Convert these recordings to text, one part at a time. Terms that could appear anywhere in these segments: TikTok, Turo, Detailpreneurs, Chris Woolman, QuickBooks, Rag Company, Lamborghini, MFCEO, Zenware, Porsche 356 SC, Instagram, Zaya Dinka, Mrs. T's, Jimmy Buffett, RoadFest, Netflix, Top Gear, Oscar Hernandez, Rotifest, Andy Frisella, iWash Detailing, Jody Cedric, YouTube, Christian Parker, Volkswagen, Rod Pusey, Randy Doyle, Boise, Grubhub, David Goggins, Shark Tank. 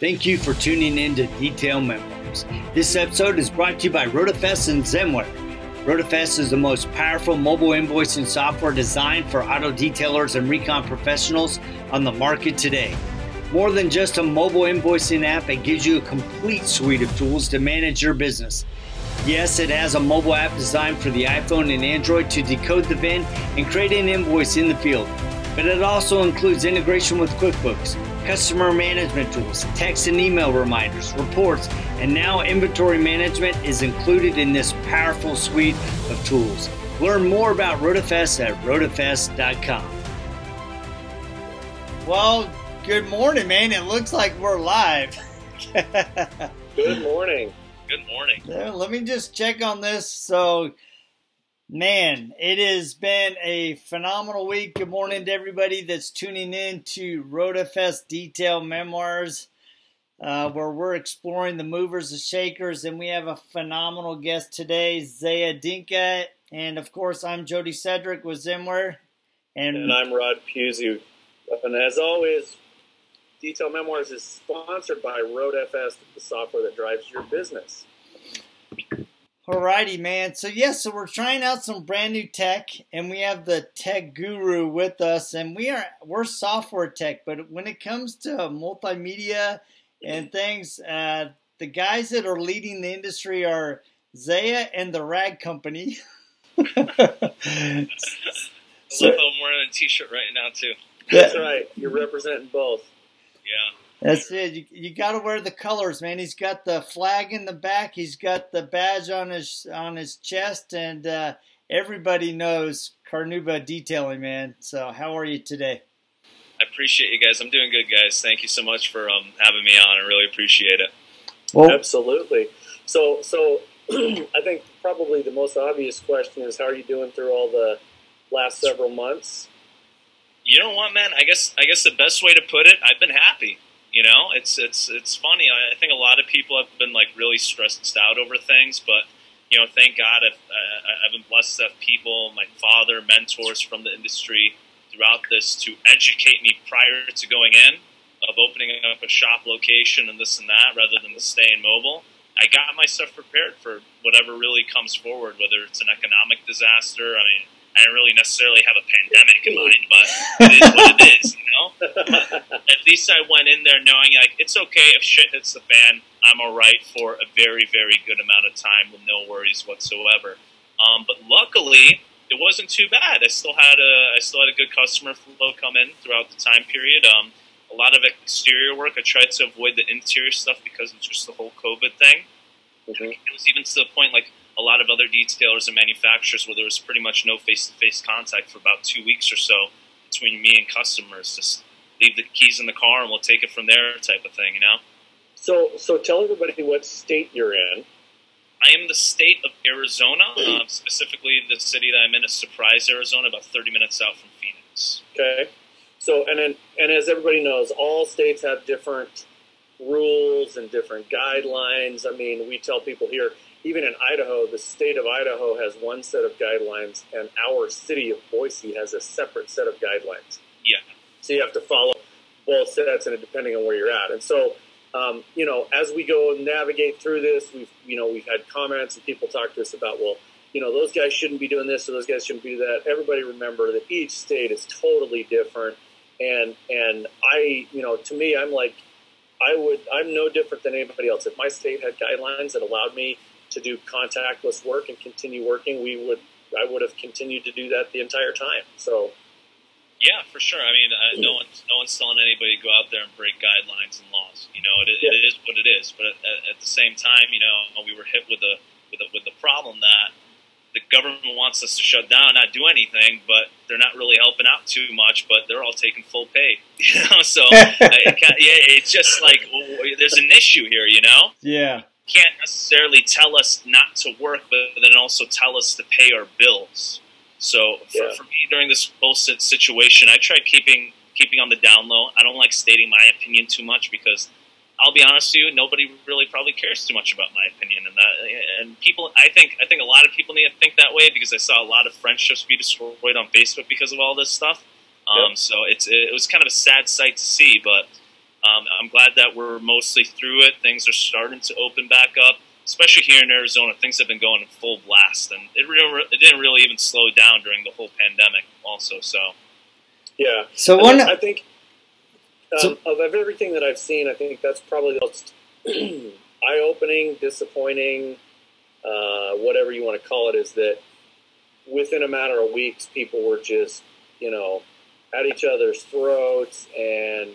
Thank you for tuning in to Detail Memories. This episode is brought to you by Rotifest and Zenware. Rotifest is the most powerful mobile invoicing software designed for auto detailers and recon professionals on the market today. More than just a mobile invoicing app, it gives you a complete suite of tools to manage your business. Yes, it has a mobile app designed for the iPhone and Android to decode the VIN and create an invoice in the field. But it also includes integration with QuickBooks, customer management tools, text and email reminders, reports, and now inventory management is included in this powerful suite of tools. Learn more about Rotifest at rotifest.com. Well, good morning, man. It looks like we're live. Good morning. Good morning. So let me just check on this. So, man, it has been a phenomenal week. Good morning to everybody that's tuning in to Rotifest Detail Memoirs, where we're exploring the movers, the shakers, and we have a phenomenal guest today, Zaya Dinka. And, of course, I'm Jody Cedric with Zenware. And I'm Rod Pusey. And as always, Detail Memoirs is sponsored by RoadFest, the software that drives your business. Alrighty, man. So, so we're trying out some brand new tech, and we have the tech guru with us, and we're software tech, but when it comes to multimedia and things, the guys that are leading the industry are Zaya and the Rag Company. So, I'm wearing a t-shirt right now, too. That's right. You're representing both. Yeah. That's it. You got to wear the colors, man. He's got the flag in the back. He's got the badge on his chest, and everybody knows Carnewba Detailing, man. So, how are you today? I appreciate you guys. I'm doing good, guys. Thank you so much for having me on. I really appreciate it. Well, absolutely. So I think probably the most obvious question is, how are you doing through all the last several months? You know what, man? I guess the best way to put it, I've been happy. You know, it's funny. I think a lot of people have been like really stressed out over things, but you know, thank God, I've been blessed to have people, my father, mentors from the industry throughout this to educate me prior to going in of opening up a shop location and this and that, rather than the staying mobile. I got myself prepared for whatever really comes forward, whether it's an economic disaster. I mean, I didn't really necessarily have a pandemic in mind, but it is what it is, you know? At least I went in there knowing, like, it's okay if shit hits the fan. I'm all right for a very, very good amount of time with no worries whatsoever. But luckily, it wasn't too bad. I still had a good customer flow come in throughout the time period. A lot of exterior work. I tried to avoid the interior stuff because of just the whole COVID thing. Mm-hmm. It was even to the point, like, a lot of other detailers and manufacturers where there was pretty much no face-to-face contact for about 2 weeks or so between me and customers. Just leave the keys in the car and we'll take it from there type of thing, you know? So tell everybody what state you're in. I am the state of Arizona, specifically the city that I'm in is Surprise, Arizona, about 30 minutes out from Phoenix. Okay. So, and as everybody knows, all states have different rules and different guidelines. I mean, we tell people here, even in Idaho, the state of Idaho has one set of guidelines, and our city of Boise has a separate set of guidelines. Yeah. So you have to follow both sets, and depending on where you're at. And so, you know, as we go and navigate through this, we've had comments and people talk to us about, well, you know, those guys shouldn't be doing this or those guys shouldn't be that. Everybody remember that each state is totally different, and I, you know, to me, I'm like, I'm no different than anybody else. If my state had guidelines that allowed me to do contactless work and continue working, I would have continued to do that the entire time. So, yeah, for sure. I mean, no one's telling anybody to go out there and break guidelines and laws. You know, it is what it is. But at the same time, you know, we were hit with the problem that the government wants us to shut down, not do anything, but they're not really helping out too much. But they're all taking full pay, you know. So, it's just like there's an issue here, you know. Yeah. Can't necessarily tell us not to work, but then also tell us to pay our bills. So for me, during this whole situation, I tried keeping on the down low. I don't like stating my opinion too much because I'll be honest with you, nobody really probably cares too much about my opinion. And people, I think a lot of people need to think that way because I saw a lot of friendships be destroyed on Facebook because of all this stuff. Yep. So it was kind of a sad sight to see, but I'm glad that we're mostly through it. Things are starting to open back up, especially here in Arizona. Things have been going in full blast, and it didn't really even slow down during the whole pandemic also. So, yeah. So I think of everything that I've seen, I think that's probably the most eye-opening, disappointing, whatever you want to call it, is that within a matter of weeks, people were just, you know, at each other's throats and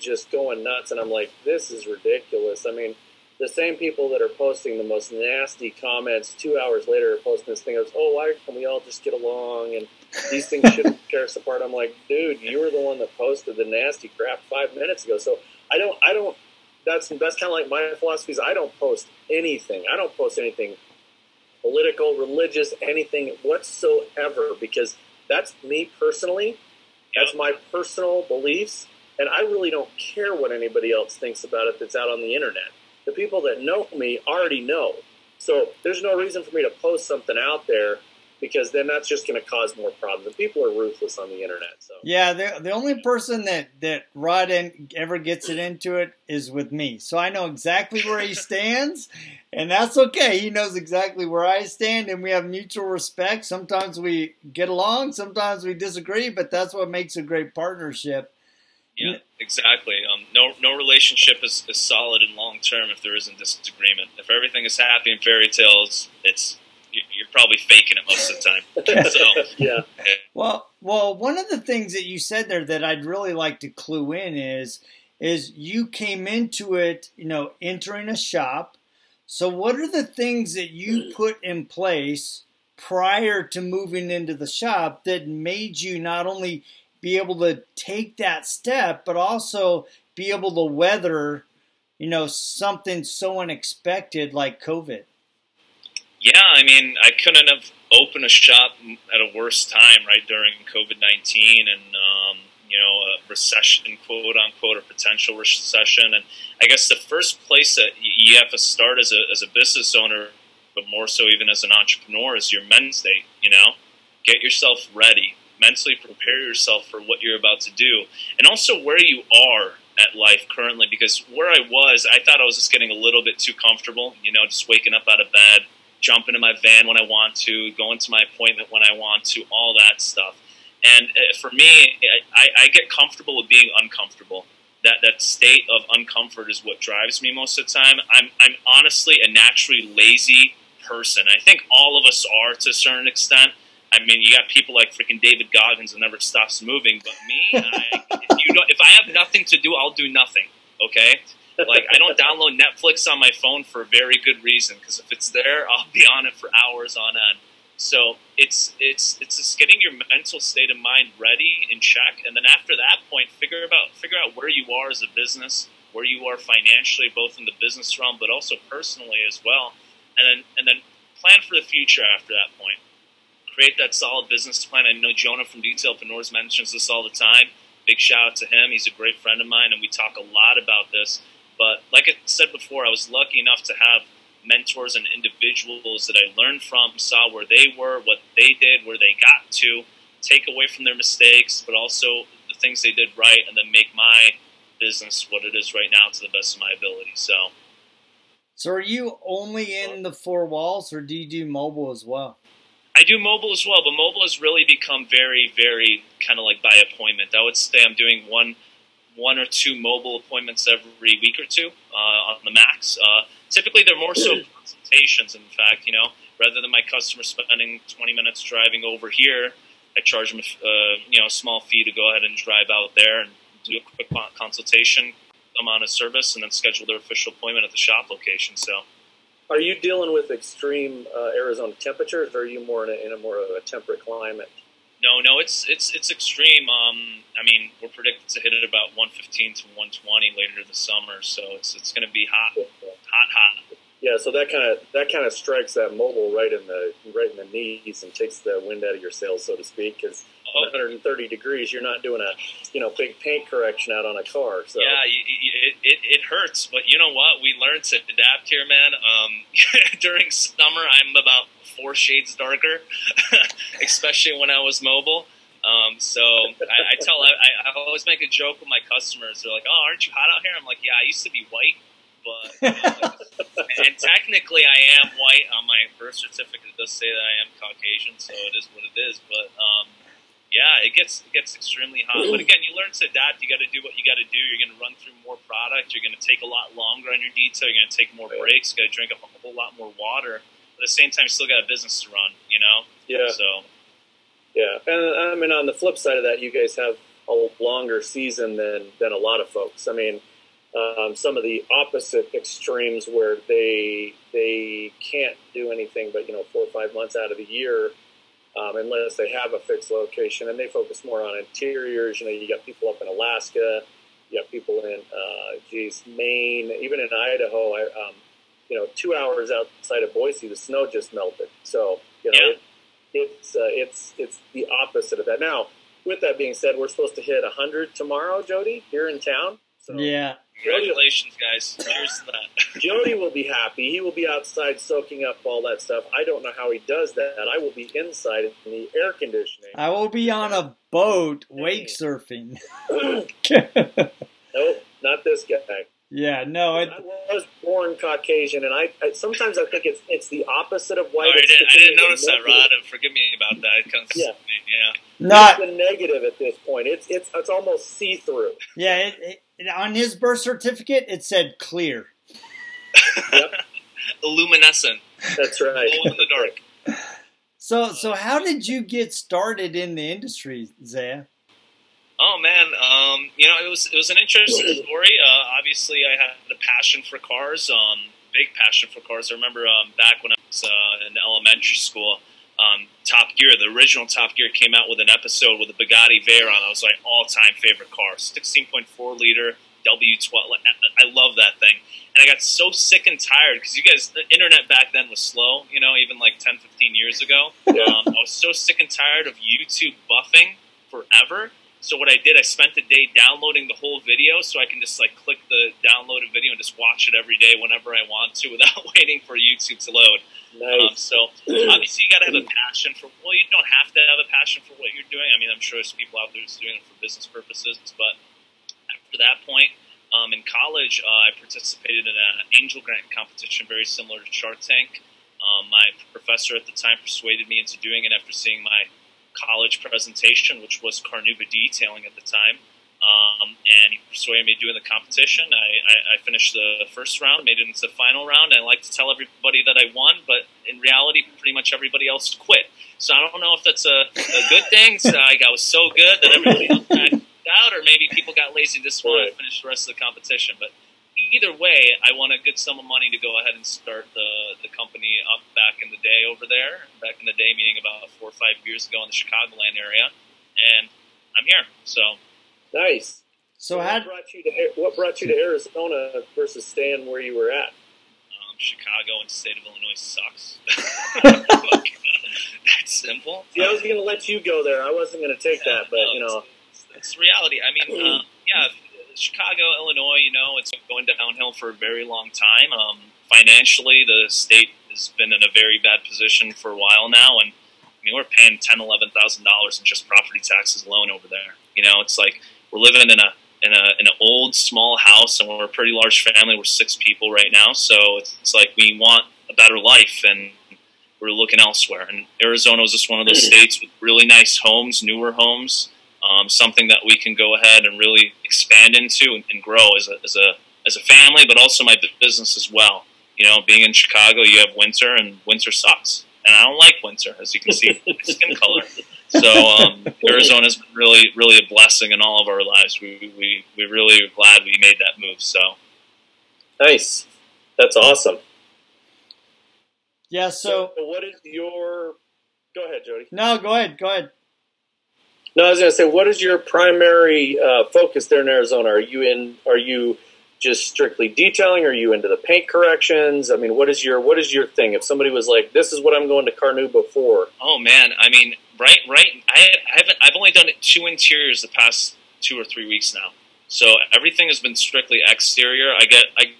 just going nuts. And I'm like, this is ridiculous. I mean, the same people that are posting the most nasty comments 2 hours later are posting this thing of, oh, why can we all just get along? And these things shouldn't tear us apart. I'm like, dude, you were the one that posted the nasty crap 5 minutes ago. So I don't, that's kind of like my philosophy is I don't post anything. I don't post anything political, religious, anything whatsoever, because that's me personally. That's my personal beliefs, and I really don't care what anybody else thinks about it that's out on the internet. The people that know me already know. So there's no reason for me to post something out there, because then that's just going to cause more problems. And people are ruthless on the internet. So yeah, the only person that Rod ever gets it into it is with me. So I know exactly where he stands, and that's okay. He knows exactly where I stand, and we have mutual respect. Sometimes we get along, sometimes we disagree, but that's what makes a great partnership. Yeah, exactly. No relationship is solid and long-term if there isn't disagreement. If everything is happy and fairy tales, you're probably faking it most of the time. So, yeah. Well, one of the things that you said there that I'd really like to clue in is you came into it, you know, entering a shop. So what are the things that you put in place prior to moving into the shop that made you not only be able to take that step, but also be able to weather, you know, something so unexpected like COVID? Yeah, I mean, I couldn't have opened a shop at a worse time, right, during COVID-19 and, you know, a recession, quote-unquote, or potential recession. And I guess the first place that you have to start as a business owner, but more so even as an entrepreneur, is your mental state, you know? Get yourself ready. Mentally prepare yourself for what you're about to do. And also where you are at life currently, because where I was, I thought I was just getting a little bit too comfortable, you know, just waking up out of bed, jump into my van when I want to, go into my appointment when I want to, all that stuff. And for me, I get comfortable with being uncomfortable. That state of uncomfort is what drives me most of the time. I'm honestly a naturally lazy person. I think all of us are to a certain extent. I mean, you got people like freaking David Goggins that never stops moving. But me, if I have nothing to do, I'll do nothing, okay? Like, I don't download Netflix on my phone for a very good reason, because if it's there, I'll be on it for hours on end. So it's just getting your mental state of mind ready and check, and then after that point, figure out where you are as a business, where you are financially, both in the business realm but also personally as well, and then plan for the future after that point. Create that solid business plan. I know Jonah from Detailpreneurs mentions this all the time. Big shout out to him. He's a great friend of mine, and we talk a lot about this. But like I said before, I was lucky enough to have mentors and individuals that I learned from, saw where they were, what they did, where they got to, take away from their mistakes, but also the things they did right, and then make my business what it is right now to the best of my ability. So are you only in the four walls, or do you do mobile as well? I do mobile as well, but mobile has really become very, very kind of like by appointment. I would say I'm doing one or two mobile appointments every week or two on the max. Typically, they're more so consultations, in fact, you know, rather than my customer spending 20 minutes driving over here, I charge them a small fee to go ahead and drive out there and do a quick consultation, come on a service, and then schedule their official appointment at the shop location. So, are you dealing with extreme Arizona temperatures, or are you more in a more of a temperate climate? No, it's extreme. I mean, we're predicted to hit it about 115 to 120 later this summer, so it's going to be hot. Yeah, so that kind of strikes that mobile right in the knees and takes the wind out of your sails, so to speak, because 130 degrees, you're not doing a big paint correction out on a car. So yeah, it hurts, but you know what? We learned to adapt here, man. During summer, I'm about 4 shades darker, especially when I was mobile. So I always make a joke with my customers. They're like, "Oh, aren't you hot out here?" I'm like, "Yeah, I used to be white, but and technically I am white on my birth certificate. It does say that I am Caucasian, so it is what it is. But yeah, it gets extremely hot. But again, you learn to adapt. You got to do what you got to do. You're going to run through more product. You're going to take a lot longer on your detail. You're going to take more breaks. Got to drink a whole lot more water. But at the same time, you still got a business to run. You know? Yeah. So. Yeah, and I mean, on the flip side of that, you guys have a longer season than a lot of folks. I mean, some of the opposite extremes where they can't do anything but 4 or 5 months out of the year. Unless they have a fixed location, and they focus more on interiors. You got people up in Alaska, you got people in, Maine, even in Idaho. 2 hours outside of Boise, the snow just melted. So it's the opposite of that. Now, with that being said, we're supposed to hit 100 tomorrow, Jody, here in town. So yeah, congratulations, guys! Cheers to that. Jody will be happy. He will be outside soaking up all that stuff. I don't know how he does that. I will be inside in the air conditioning. I will be on a boat wake surfing. Nope, not this guy. Yeah, no. I was born Caucasian, and I sometimes I think it's the opposite of white. I didn't notice that, Rod. And forgive me about that. It comes, not the negative at this point. It's almost see through. Yeah. On his birth certificate, it said clear. Yep. Luminescent. That's right. Glow in the dark. So how did you get started in the industry, Zaya? Oh, man. It was an interesting story. Obviously, I had a passion for cars, big passion for cars. I remember back when I was in elementary school, Top Gear, the original Top Gear came out with an episode with a Bugatti Veyron. That was my all-time favorite car, 16.4 liter W12. I love that thing. And I got so sick and tired because the internet back then was slow, even like 10, 15 years ago. I was so sick and tired of YouTube buffing forever. So what I did, I spent the day downloading the whole video so I can just like click the downloaded video and just watch it every day whenever I want to without waiting for YouTube to load. Nice. So obviously you got to have a passion for, you don't have to have a passion for what you're doing. I mean, I'm sure there's people out there who's doing it for business purposes, but after that point, in college, I participated in an angel grant competition very similar to Shark Tank. My professor at the time persuaded me into doing it after seeing my college presentation, which was Carnewba Detailing at the time. And he persuaded me to do the competition. I finished the first round, made it into the final round. I like to tell everybody that I won, but in reality, pretty much everybody else quit. So I don't know if that's a good thing. So I was so good that everybody else backed out, or maybe people got lazy this one and finished the rest of the competition. But either way, I won a good sum of money to go ahead and start the company up back in the day over there. Back in the day, meaning about 4 or 5 years ago in the Chicagoland area, and I'm here. So nice. So what brought you to Arizona versus staying where you were at? Chicago and the state of Illinois sucks. That's simple. See, I was going to let you go there. I wasn't going to take that, but it's reality. I mean, Chicago, Illinois, it's going downhill for a very long time. Financially, the state has been in a very bad position for a while now. And, we're paying $10,000, $11,000 in just property taxes alone over there. It's like we're living in an old, small house, and we're a pretty large family. We're 6 people right now. So it's like we want a better life, and we're looking elsewhere. And Arizona is just one of those states with really nice homes, newer homes. Something that we can go ahead and really expand into and grow as a family, but also my business as well. Being in Chicago, you have winter, and winter sucks. And I don't like winter, as you can see from my skin color. So Arizona's been really, really a blessing in all of our lives. We really are glad we made that move. So nice. That's awesome. Yeah. So what is your? Go ahead, Jody. No, go ahead. Go ahead. No, I was going to say, what is your primary focus there in Arizona? Are you just strictly detailing? Are you into the paint corrections? I mean, what is your thing? If somebody was like, this is what I'm going to Carnewba for. Oh man, I mean, right. I've only done 2 interiors the past 2 or 3 weeks now. So everything has been strictly exterior. I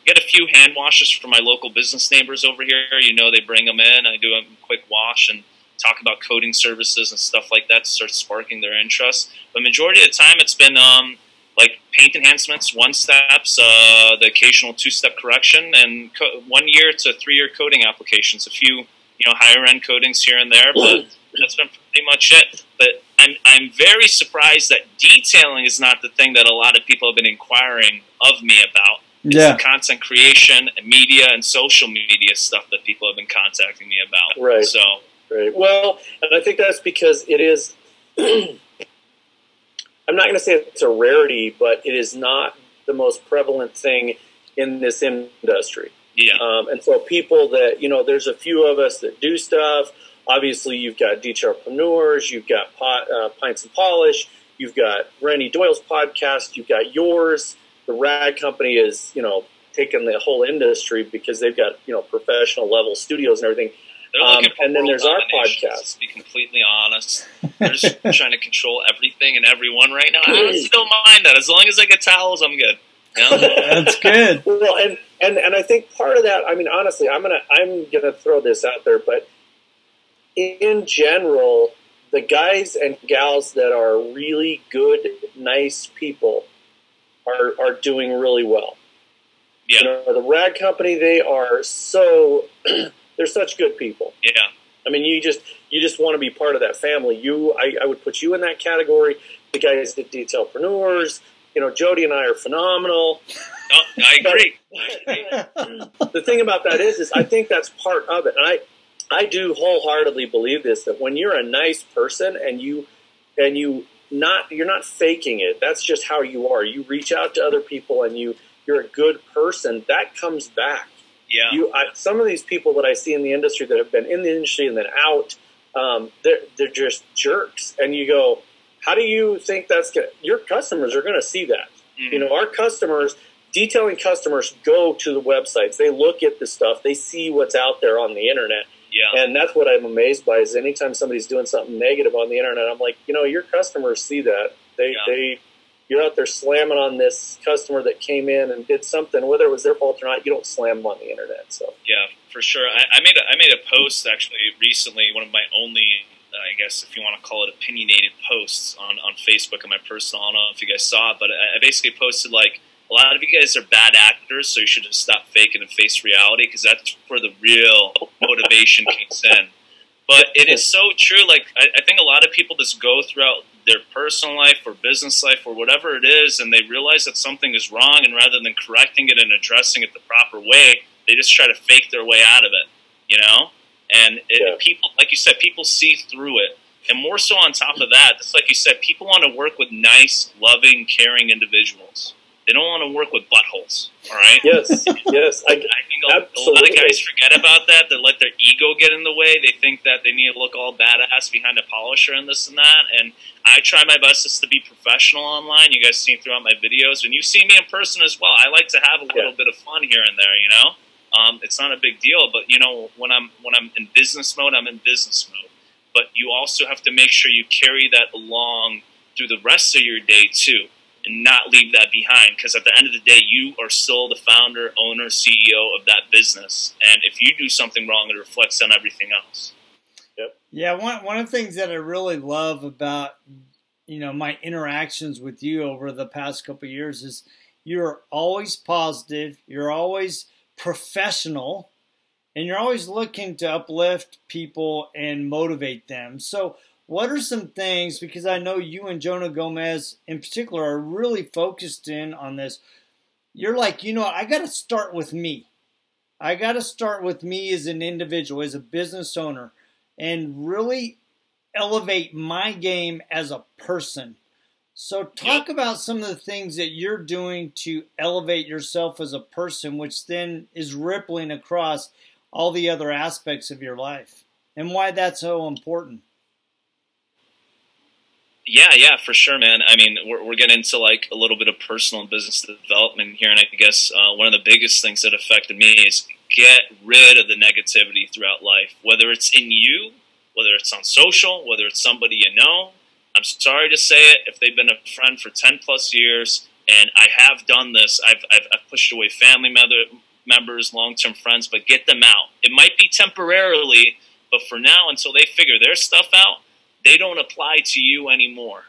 get a few hand washes from my local business neighbors over here. They bring them in. I do a quick wash and talk about coding services and stuff like that to start sparking their interest. But majority of the time, it's been like paint enhancements, one steps, the occasional two-step correction, and 1 year to 3 year coding applications. A few, higher end codings here and there, but that's been pretty much it. But I'm very surprised that detailing is not the thing that a lot of people have been inquiring of me about. It's the content creation and media and social media stuff that people have been contacting me about. Right. So. Right. Well, and I think that's because it is, I'm not going to say it's a rarity, but it is not the most prevalent thing in this industry. Yeah. And so people that, there's a few of us that do stuff. Obviously, you've got Detailpreneurs, you've got Pints and Polish, you've got Randy Doyle's podcast, you've got yours. The Rag Company is, taking the whole industry because they've got, professional level studios and everything. And then there's our podcast. To be completely honest, they're just trying to control everything and everyone right now. I honestly don't mind that. As long as I get towels, I'm good. That's good. Well, and I think part of that, honestly, I'm gonna throw this out there, but in general, the guys and gals that are really good, nice people are doing really well. Yeah. The Rag Company, they are so they're such good people. Yeah. You just want to be part of that family. I would put you in that category. The guys at Detailpreneurs, Jody and I are phenomenal. No, I agree. The thing about that is I think that's part of it. And I do wholeheartedly believe this, that when you're a nice person you're not faking it. That's just how you are. You reach out to other people and you're a good person. That comes back. Yeah. Some of these people that I see in the industry that have been in the industry and then out, they're just jerks. And you go, how do you think your customers are going to see that? Mm-hmm. Our customers, detailing customers, go to the websites. They look at the stuff. They see what's out there on the internet. Yeah. And that's what I'm amazed by is anytime somebody's doing something negative on the internet, I'm like, your customers see that. You're out there slamming on this customer that came in and did something, whether it was their fault or not. You don't slam them on the internet. So yeah, for sure. I made a post actually recently, one of my only, I guess if you want to call it opinionated posts on Facebook and my personal. I don't know if you guys saw it, but I basically posted like, a lot of you guys are bad actors, so you should just stop faking and face reality, because that's where the real motivation kicks in. But it is so true. Like I think a lot of people just go throughout their personal life or business life or whatever it is, and they realize that something is wrong, and rather than correcting it and addressing it the proper way, they just try to fake their way out of it, And people, like you said, people see through it. And more so on top of that, just like you said, people want to work with nice, loving, caring individuals. They don't want to work with buttholes, all right? Yes, yes. I think a lot of guys forget about that. They let their ego get in the way. They think that they need to look all badass behind a polisher and this and that. And I try my best just to be professional online. You guys see throughout my videos. And you've seen me in person as well. I like to have a little bit of fun here and there, It's not a big deal. But, when I'm in business mode, I'm in business mode. But you also have to make sure you carry that along through the rest of your day, too. And not leave that behind, because at the end of the day, you are still the founder, owner, CEO of that business. And if you do something wrong, it reflects on everything else. Yep. Yeah, one of the things that I really love about my interactions with you over the past couple of years is you're always positive, you're always professional, and you're always looking to uplift people and motivate them. So what are some things, because I know you and Jonah Gomez in particular are really focused in on this. You're like, I got to start with me. I got to start with me as an individual, as a business owner, and really elevate my game as a person. So talk about some of the things that you're doing to elevate yourself as a person, which then is rippling across all the other aspects of your life, and why that's so important. Yeah, for sure, man. We're getting into like a little bit of personal and business development here, and I guess one of the biggest things that affected me is get rid of the negativity throughout life, whether it's in you, whether it's on social, whether it's somebody you know. I'm sorry to say it, if they've been a friend for 10 plus years, and I have done this, I've pushed away family members, long-term friends, but get them out. It might be temporarily, But for now, until they figure their stuff out, they don't apply to you anymore.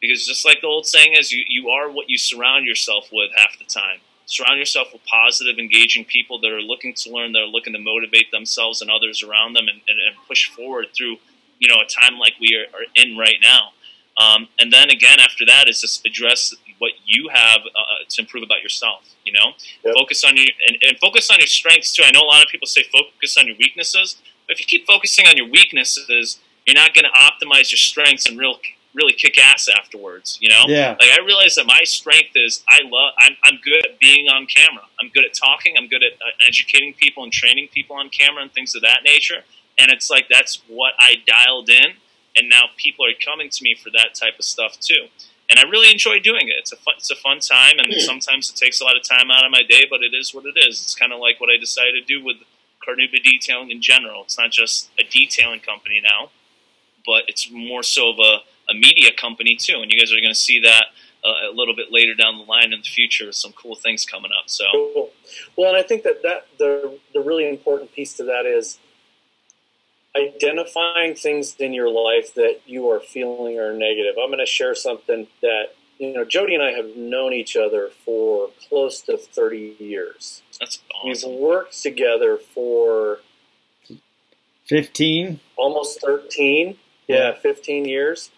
Because just like the old saying is, you are what you surround yourself with half the time. Surround yourself with positive, engaging people that are looking to learn, that are looking to motivate themselves and others around them and push forward through, you know, a time like we are in right now. And then again, after that is just address what you have to improve about yourself, you know, yep. Focus on your, and focus on your strengths too. I know a lot of people say focus on your weaknesses, but if you keep focusing on your weaknesses, you're not going to optimize your strengths and really kick ass afterwards, you know? Yeah. Like I realized that my strength is I'm good at being on camera. I'm good at talking. I'm good at educating people and training people on camera and things of that nature. And it's like, that's what I dialed in. And now people are coming to me for that type of stuff too. And I really enjoy doing it. It's a fun time. And sometimes it takes a lot of time out of my day, but it is what it is. It's kind of like what I decided to do with Carnewba Detailing in general. It's not just a detailing company now, but it's more so of a media company too. And you guys are going to see that a little bit later down the line in the future. Some cool things coming up. So, cool. Well, and I think that the really important piece to that is identifying things in your life that you are feeling are negative. I'm going to share something that, you know, Jody and I have known each other for close to 30 years. That's awesome. We've worked together for 15, almost 13. Yeah, 15 years.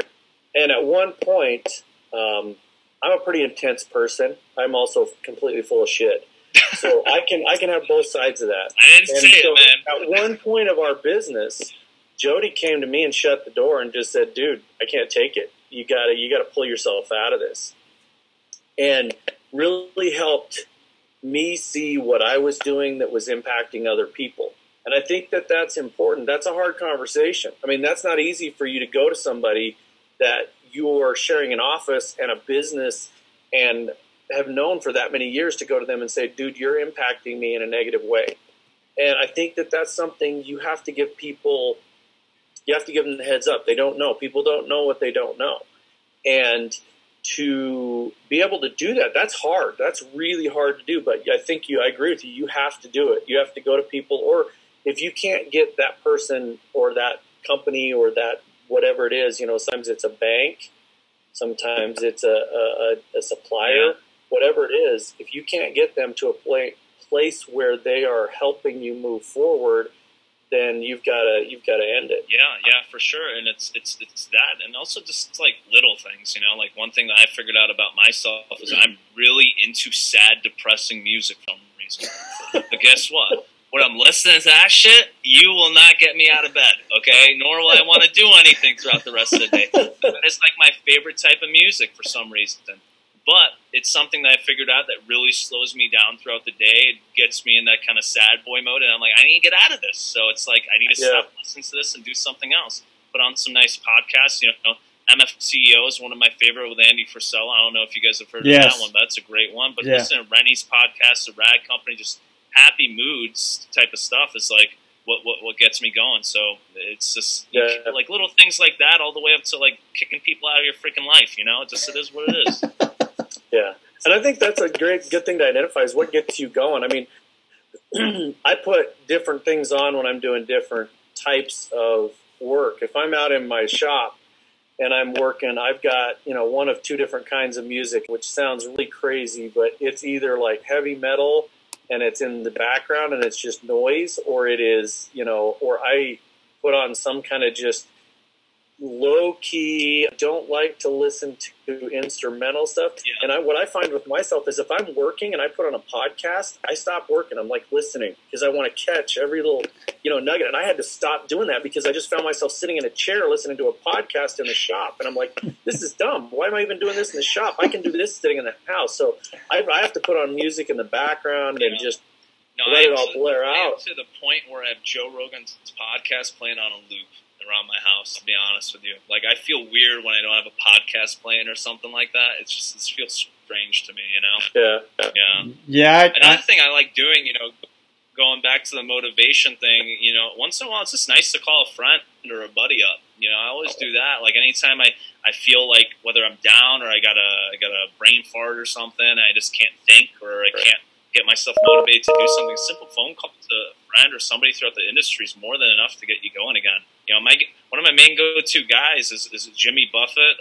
And at one point, I'm a pretty intense person. I'm also completely full of shit. So I can have both sides of that. I didn't say it, man. At one point of our business, Jody came to me and shut the door and just said, "Dude, I can't take it. You gotta pull yourself out of this." And really helped me see what I was doing that was impacting other people. And I think that that's important. That's a hard conversation. I mean, that's not easy for you to go to somebody that you're sharing an office and a business and have known for that many years to go to them and say, "Dude, you're impacting me in a negative way." And I think that that's something you have to give people, you have to give them the heads up. They don't know. People don't know what they don't know. And to be able to do that, that's hard. That's really hard to do. But I think I agree with you. You have to do it. You have to go to people, or if you can't get that person or that company or that whatever it is, you know, sometimes it's a bank, sometimes it's a supplier. Yeah. Whatever it is, if you can't get them to a place where they are helping you move forward, then you've got to end it. Yeah, for sure. And it's that, and also just like little things, you know. Like one thing that I figured out about myself is I'm really into sad, depressing music for some reason. But guess what? When I'm listening to that shit, you will not get me out of bed, okay? Nor will I want to do anything throughout the rest of the day. That is like my favorite type of music for some reason. But it's something that I figured out that really slows me down throughout the day. It gets me in that kind of sad boy mode, and I'm like, I need to get out of this. So it's like I need to stop listening to this and do something else. Put on some nice podcasts. You know, MFCEO is one of my favorite with Andy Frisella. I don't know if you guys have heard of that one, but that's a great one. But listen to Rennie's podcast, the Rag Company, just happy moods type of stuff is like what gets me going. So it's just like little things like that, all the way up to like kicking people out of your freaking life. You know, it is what it is. Yeah, and I think that's a good thing to identify is what gets you going. I mean, I put different things on when I'm doing different types of work. If I'm out in my shop and I'm working, I've got, you know, one of two different kinds of music, which sounds really crazy, but it's either like heavy metal and it's in the background and it's just noise, or it is, you know, or I put on some kind of just low-key, don't like to listen to instrumental stuff. Yeah. And what I find with myself is if I'm working and I put on a podcast, I stop working. I'm like listening because I want to catch every little, you know, nugget. And I had to stop doing that because I just found myself sitting in a chair listening to a podcast in the shop. And I'm like, this is dumb. Why am I even doing this in the shop? I can do this sitting in the house. So I have to put on music in the background and just let it all blare out. To the point where I have Joe Rogan's podcast playing on a loop around my house, to be honest with you. Like, I feel weird when I don't have a podcast playing or something like that. It's just, it feels strange to me, you know? Yeah. Yeah. Another thing I like doing, you know, going back to the motivation thing, you know, once in a while it's just nice to call a friend or a buddy up. You know, I always do that. Like, anytime I feel like whether I'm down or I got a brain fart or something, I just can't think or I can't get myself motivated to do something. Simple phone call to a friend or somebody throughout the industry is more than enough to get you going again. You know, one of my main go-to guys is Jimmy Buffett,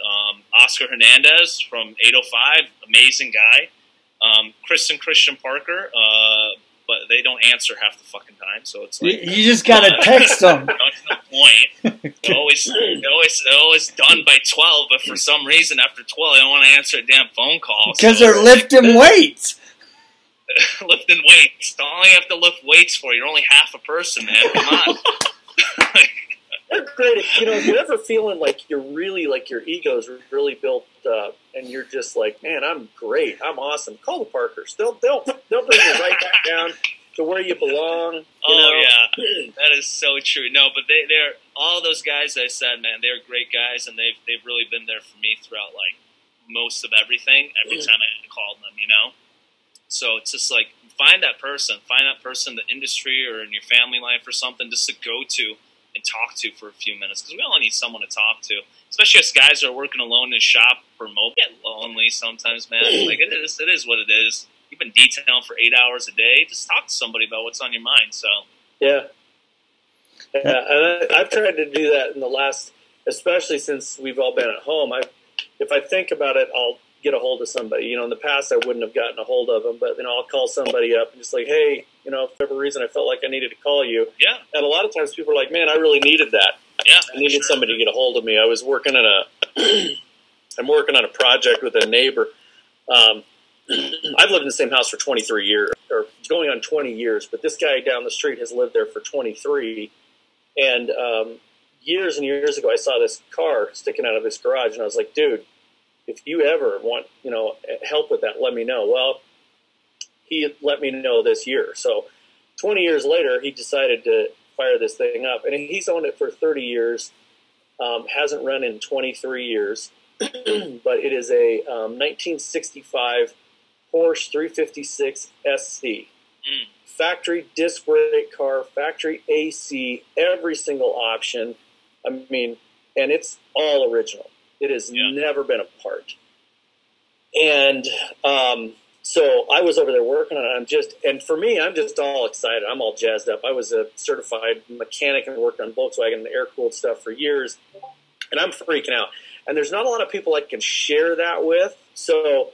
Oscar Hernandez from 805, amazing guy, Christian Parker, but they don't answer half the fucking time, so it's like... You just gotta text them. That's the point. They're always done by 12, but for some reason, after 12, they don't want to answer a damn phone call. Because so they're lifting weights. Lifting weights. Don't only have to lift weights for you. You're only half a person, man. Come on. That's great. You know, that's a feeling like you're really, like your ego's really built up, and you're just like, man, I'm great. I'm awesome. Call the Parkers. They'll bring you right back down to where you belong. You know? Yeah. That is so true. No, but they're all those guys I said, man, they're great guys, and they've really been there for me throughout, like, most of everything, every time I called them, you know? So it's just like, find that person in the industry or in your family life or something just to go to and talk to for a few minutes, because we all need someone to talk to, especially us guys that are working alone in a shop or mobile. Get lonely sometimes, man. Like, it is what it is. You've been detailing for 8 hours a day. Just talk to somebody about what's on your mind. So yeah. And I've tried to do that in the last, especially since we've all been at home. If I think about it, I'll get a hold of somebody. You know, in the past I wouldn't have gotten a hold of them, but you know, I'll call somebody up and just like, hey, you know, for whatever reason I felt like I needed to call you. Yeah. And a lot of times people are like, man, I really needed that. Yeah. I needed somebody to get a hold of me. I was working on a project with a neighbor. I've lived in the same house for 23 years, or going on 20 years, but this guy down the street has lived there for 23. And years and years ago I saw this car sticking out of his garage and I was like, dude, if you ever want, you know, help with that, let me know. Well, he let me know this year. So 20 years later, he decided to fire this thing up. And he's owned it for 30 years, hasn't run in 23 years. But it is a 1965 Porsche 356 SC. Factory disc brake car, factory AC, every single option. I mean, and it's all original. It has never been apart. And so I was over there working on it. And for me, I'm just all excited. I'm all jazzed up. I was a certified mechanic and worked on Volkswagen and air-cooled stuff for years. And I'm freaking out. And there's not a lot of people I can share that with. So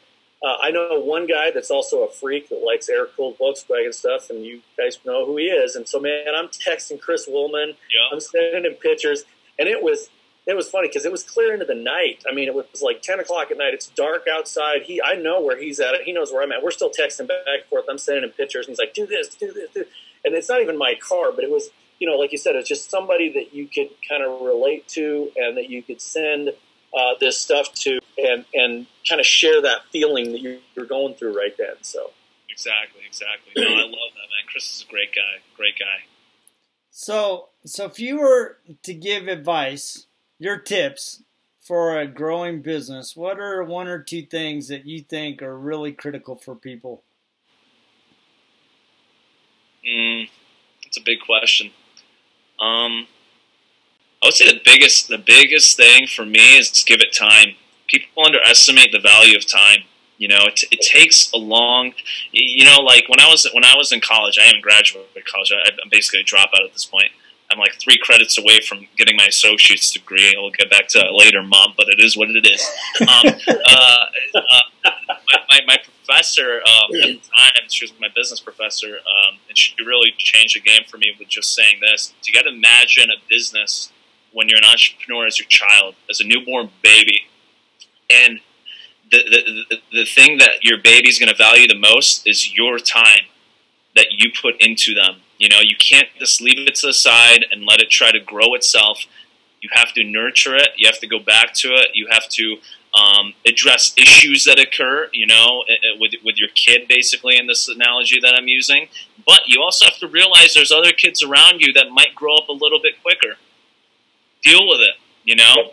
I know one guy that's also a freak that likes air-cooled Volkswagen stuff, and you guys know who he is. And so, man, I'm texting Chris Woolman. Yeah. I'm sending him pictures. And it was funny because it was clear into the night. I mean, it was like 10 o'clock at night. It's dark outside. I know where he's at. He knows where I'm at. We're still texting back and forth. I'm sending him pictures, and he's like, do this. And it's not even my car, but it was, you know, like you said, it's just somebody that you could kind of relate to and that you could send this stuff to and kind of share that feeling that you're going through right then. So Exactly. No, I love that, man. Chris is a great guy. So if you were to give advice, your tips for a growing business, what are one or two things that you think are really critical for people? That's a big question. I would say the biggest thing for me is to give it time. People underestimate the value of time. You know, it takes a long, you know, like when I was in college, I haven't graduated college. I'm basically a dropout at this point. I'm like 3 credits away from getting my associate's degree. We'll get back to that later, Mom, but it is what it is. My professor at the time, she was my business professor, and she really changed the game for me with just saying this. You got to imagine a business when you're an entrepreneur as your child, as a newborn baby. And the thing that your baby's going to value the most is your time that you put into them. You know, you can't just leave it to the side and let it try to grow itself. You have to nurture it. You have to go back to it. You have to address issues that occur, you know, with your kid, basically, in this analogy that I'm using. But you also have to realize there's other kids around you that might grow up a little bit quicker. Deal with it, you know.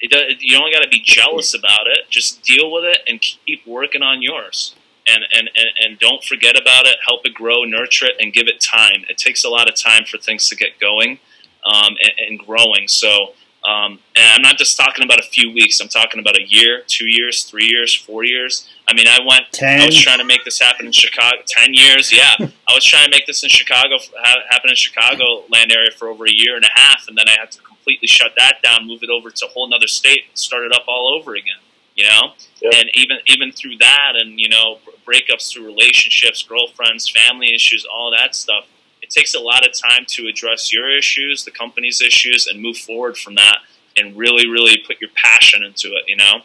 You don't got to be jealous about it. Just deal with it and keep working on yours. And don't forget about it, help it grow, nurture it, and give it time. It takes a lot of time for things to get going and growing. So And I'm not just talking about a few weeks. I'm talking about a year, 2 years, 3 years, 4 years. I mean, I was trying to make this happen in Chicago. 10 years, yeah. I was trying to make this in Chicago, happen in Chicago land area for over a year and a half, and then I had to completely shut that down, move it over to a whole another state, and start it up all over again. You know, yep. And even through that, and you know, breakups through relationships, girlfriends, family issues, all that stuff. It takes a lot of time to address your issues, the company's issues, and move forward from that, and really, really put your passion into it, you know?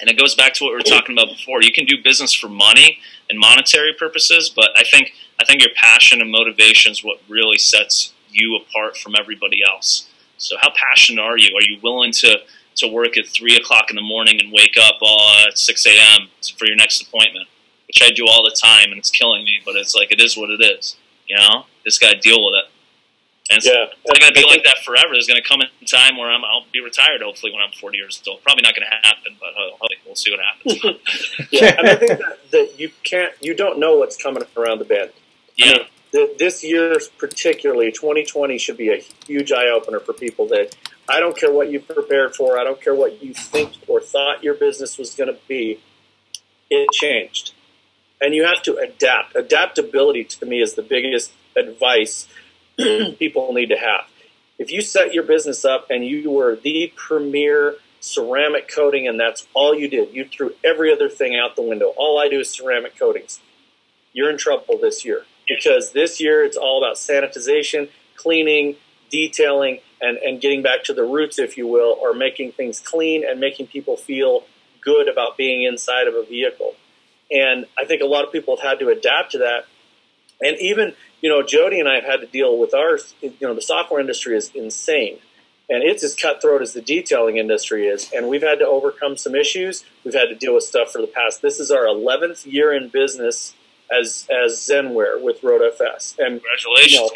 And it goes back to what we were talking about before. You can do business for money and monetary purposes, but I think your passion and motivation is what really sets you apart from everybody else. So how passionate are you? Are you willing to work at 3 o'clock in the morning and wake up at 6 a.m. for your next appointment, which I do all the time, and it's killing me, but it's like it is what it is. You know, just got to deal with it. And it's not going to be like that forever. There's going to come a time where I'll be retired, hopefully, when I'm 40 years old. Probably not going to happen, but we'll see what happens. Yeah, and I think that you don't know what's coming around the bend. Yeah. I mean, this year, particularly, 2020 should be a huge eye-opener for people that I don't care what you prepared for. I don't care what you think or thought your business was going to be. It changed. And you have to adapt. Adaptability, to me, is the biggest advice people need to have. If you set your business up and you were the premier ceramic coating and that's all you did, you threw every other thing out the window. All I do is ceramic coatings. You're in trouble this year because this year it's all about sanitization, cleaning, detailing, and getting back to the roots, if you will, or making things clean and making people feel good about being inside of a vehicle. And I think a lot of people have had to adapt to that. And even, you know, Jody and I have had to deal with ours. You know, the software industry is insane. And it's as cutthroat as the detailing industry is. And we've had to overcome some issues. We've had to deal with stuff for the past. This is our 11th year in business as Zenware with RoadFest. And congratulations,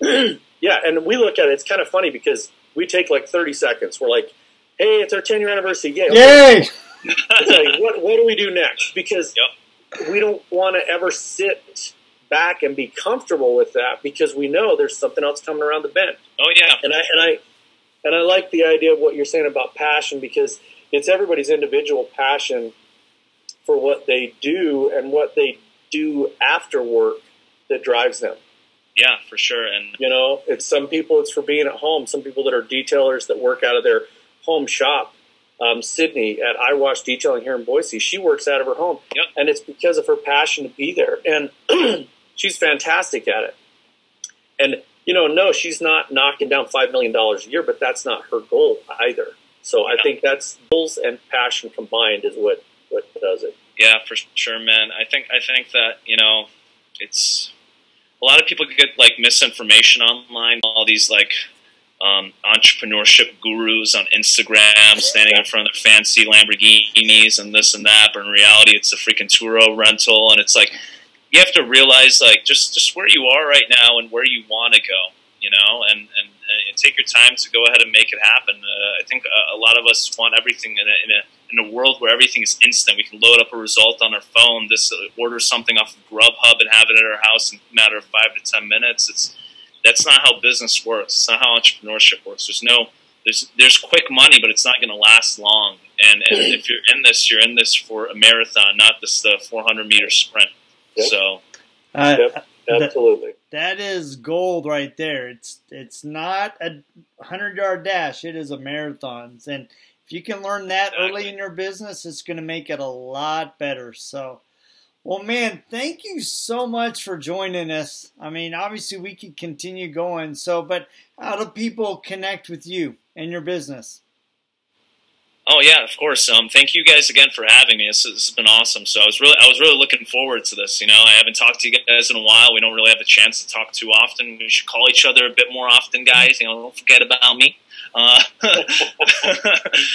you know, guys. Yeah, and we look at it. It's kind of funny because we take like 30 seconds. We're like, hey, it's our 10-year anniversary. Yay! Okay. Yay! It's like, what do we do next? Because we don't want to ever sit back and be comfortable with that because we know there's something else coming around the bend. Oh yeah. And I like the idea of what you're saying about passion because it's everybody's individual passion for what they do and what they do after work that drives them. Yeah, for sure. And you know, it's some people it's for being at home. Some people that are detailers that work out of their home shop. Sydney at iWash Detailing here in Boise. She works out of her home, and it's because of her passion to be there. And she's fantastic at it. And, you know, no, she's not knocking down $5 million a year, but that's not her goal either. So I think that's goals and passion combined is what does it. Yeah, for sure, man. I think that, you know, it's a lot of people get, like, misinformation online, all these, like, entrepreneurship gurus on Instagram standing in front of their fancy Lamborghinis and this and that, but in reality it's a freaking Turo rental. And it's like you have to realize like just where you are right now and where you want to go, you know, and take your time to go ahead and make it happen. I think a lot of us want everything in a world where everything is instant. We can load up a result on our phone, order something off of Grubhub and have it at our house in a matter of 5 to 10 minutes. That's not how business works. It's not how entrepreneurship works. There's quick money, but it's not going to last long. And if you're in this, for a marathon, not just the 400-meter sprint. Yep. So, absolutely, that is gold right there. It's not a 100-yard dash. It is a marathon. And if you can learn that early in your business, it's going to make it a lot better. So. Well, man, thank you so much for joining us. I mean, obviously we could continue going. So, but how do people connect with you and your business? Oh yeah, of course. Thank you guys again for having me. This has been awesome. So I was really looking forward to this. You know, I haven't talked to you guys in a while. We don't really have a chance to talk too often. We should call each other a bit more often, guys. You know, don't forget about me.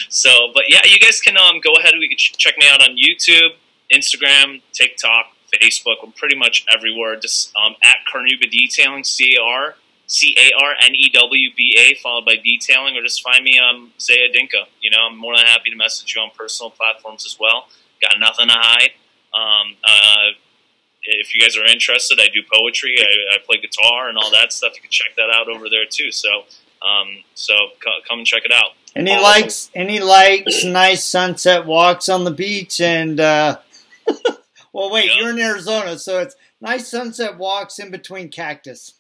So, but yeah, you guys can go ahead. We can check me out on YouTube, Instagram, TikTok, Facebook. I'm pretty much everywhere. Just at Carnewba Detailing, C-A-R-N-E-W-B-A, followed by detailing, or just find me on Zaya Dinka. You know, I'm more than happy to message you on personal platforms as well. Got nothing to hide. If you guys are interested, I do poetry. I play guitar and all that stuff. You can check that out over there too. So So come and check it out. Any likes, nice sunset walks on the beach, and well, wait, yeah. You're in Arizona, so it's nice sunset walks in between cactus.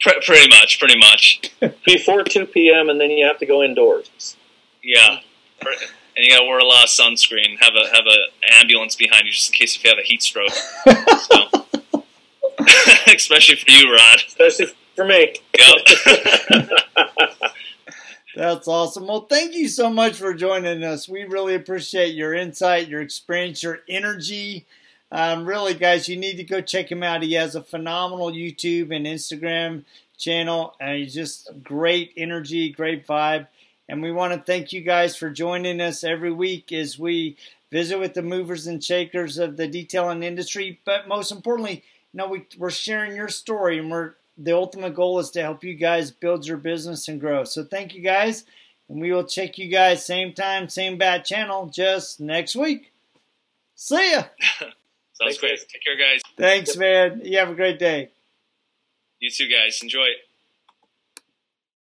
Pretty much. Before 2 p.m., and then you have to go indoors. Yeah, and you got to wear a lot of sunscreen. Have an ambulance behind you just in case if you have a heat stroke. So. Especially for you, Rod. Especially for me. Yep. That's awesome. Well, thank you so much for joining us. We really appreciate your insight, your experience, your energy. Really, guys, you need to go check him out. He has a phenomenal YouTube and Instagram channel. He's just great energy, great vibe. And we want to thank you guys for joining us every week as we visit with the movers and shakers of the detailing industry. But most importantly, you know, we're sharing your story, and the ultimate goal is to help you guys build your business and grow. So thank you guys, and we will check you guys same time, same bat channel, just next week. See ya. Sounds great. Take care, guys. Thanks, man. You have a great day. You too, guys. Enjoy it.